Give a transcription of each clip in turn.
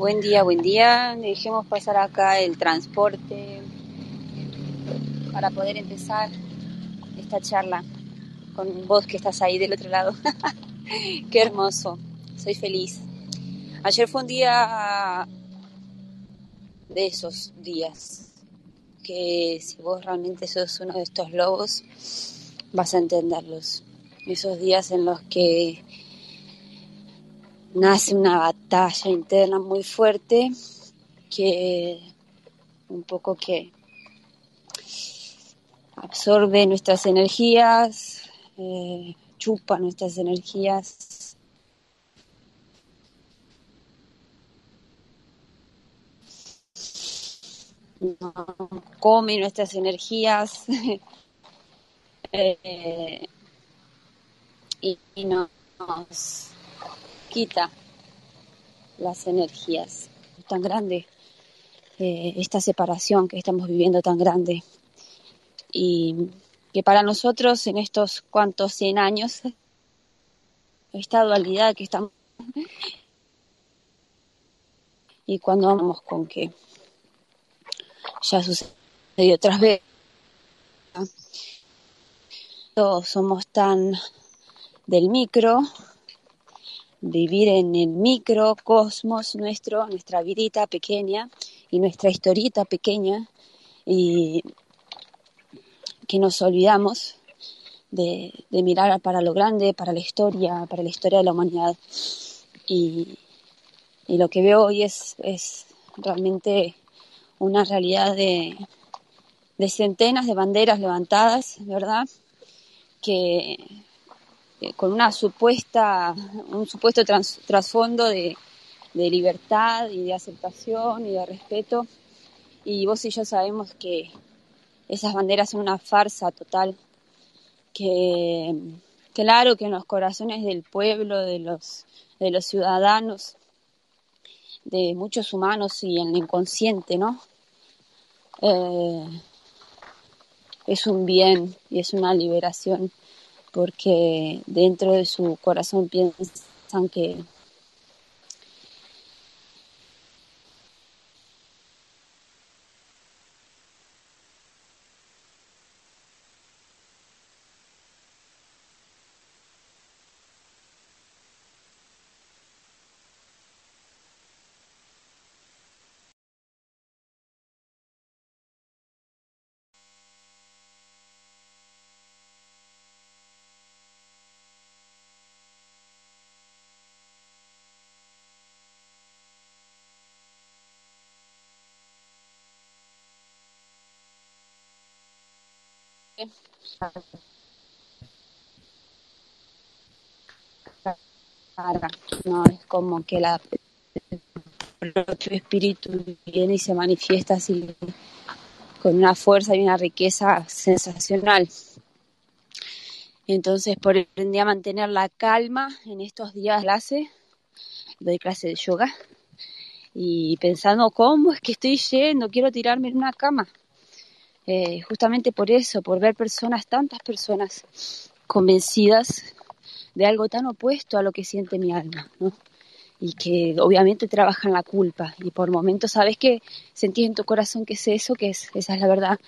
Buen día, buen día. Dejemos pasar acá el transporte para poder empezar esta charla con vos que estás ahí del otro lado. Qué hermoso, soy feliz. Ayer fue un día de esos días que si vos realmente sos uno de estos lobos vas a entenderlos. Esos días en los que nace una batalla interna muy fuerte que un poco que absorbe nuestras energías, chupa nuestras energías. No, come nuestras energías y nos quita las energías. Tan grande esta separación que estamos viviendo, tan grande, y que para nosotros en estos cuantos 100 años esta dualidad que estamos y cuando vamos con que ya sucedió otras veces, todos somos tan del micro, vivir en el microcosmos nuestro, nuestra vidita pequeña y nuestra historita pequeña, y que nos olvidamos de mirar para lo grande, para la historia de la humanidad. Y lo que veo hoy es realmente una realidad de centenas de banderas levantadas, ¿verdad? Que con un supuesto trasfondo de libertad y de aceptación y de respeto. Y vos y yo sabemos que esas banderas son una farsa total, que claro que en los corazones del pueblo, de los ciudadanos, de muchos humanos y en el inconsciente, ¿no? Es un bien y es una liberación, porque dentro de su corazón piensan que no es como que tu espíritu viene y se manifiesta así con una fuerza y una riqueza sensacional. Entonces, por aprendí a mantener la calma en estos días. Doy clase de yoga y pensando cómo es que estoy yendo, quiero tirarme en una cama. Justamente por eso, por ver tantas personas convencidas de algo tan opuesto a lo que siente mi alma, ¿no? Y que obviamente trabajan la culpa, y por momentos sabes que sentís en tu corazón que es eso, que es, esa es la verdad,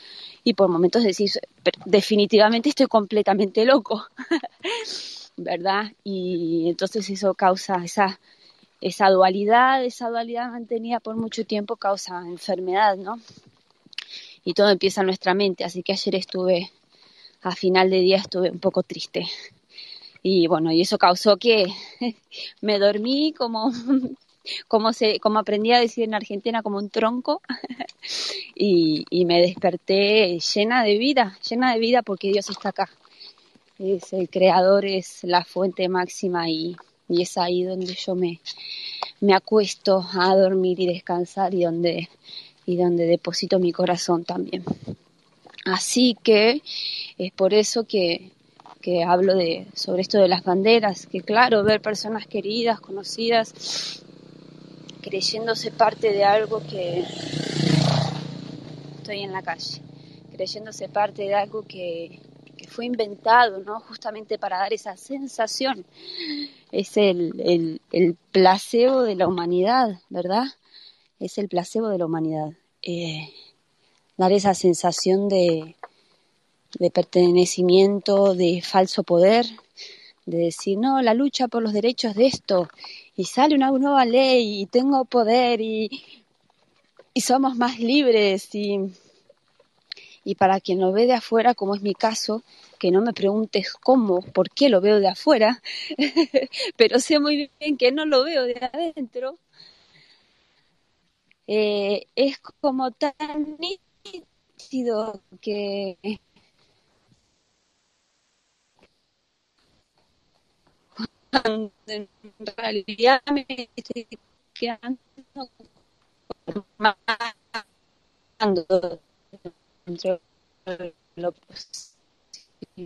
y por momentos decís, definitivamente estoy completamente loco, ¿verdad? Y entonces eso causa esa dualidad mantenida por mucho tiempo, causa enfermedad, ¿no? Y todo empieza en nuestra mente, así que ayer a final de día estuve un poco triste. Y bueno, y eso causó que me dormí como aprendí a decir en Argentina, como un tronco. Y me desperté llena de vida porque Dios está acá. Es el creador, es la fuente máxima, y es ahí donde yo me acuesto a dormir y descansar, y donde deposito mi corazón también. Así que es por eso que hablo sobre esto de las banderas, que claro, ver personas queridas, conocidas, creyéndose parte de algo que... Estoy en la calle. Creyéndose parte de algo que fue inventado, ¿no? Justamente para dar esa sensación. Es el placebo de la humanidad, ¿verdad? es el placebo de la humanidad. Dar esa sensación de pertenecimiento, de falso poder, de decir, no, la lucha por los derechos de esto, y sale una nueva ley, y tengo poder, y somos más libres, y para quien lo ve de afuera, como es mi caso, que no me preguntes cómo, por qué lo veo de afuera, pero sé muy bien que no lo veo de adentro, es como tan nítido que... cuando en realidad me estoy quedando dentro de lo posible.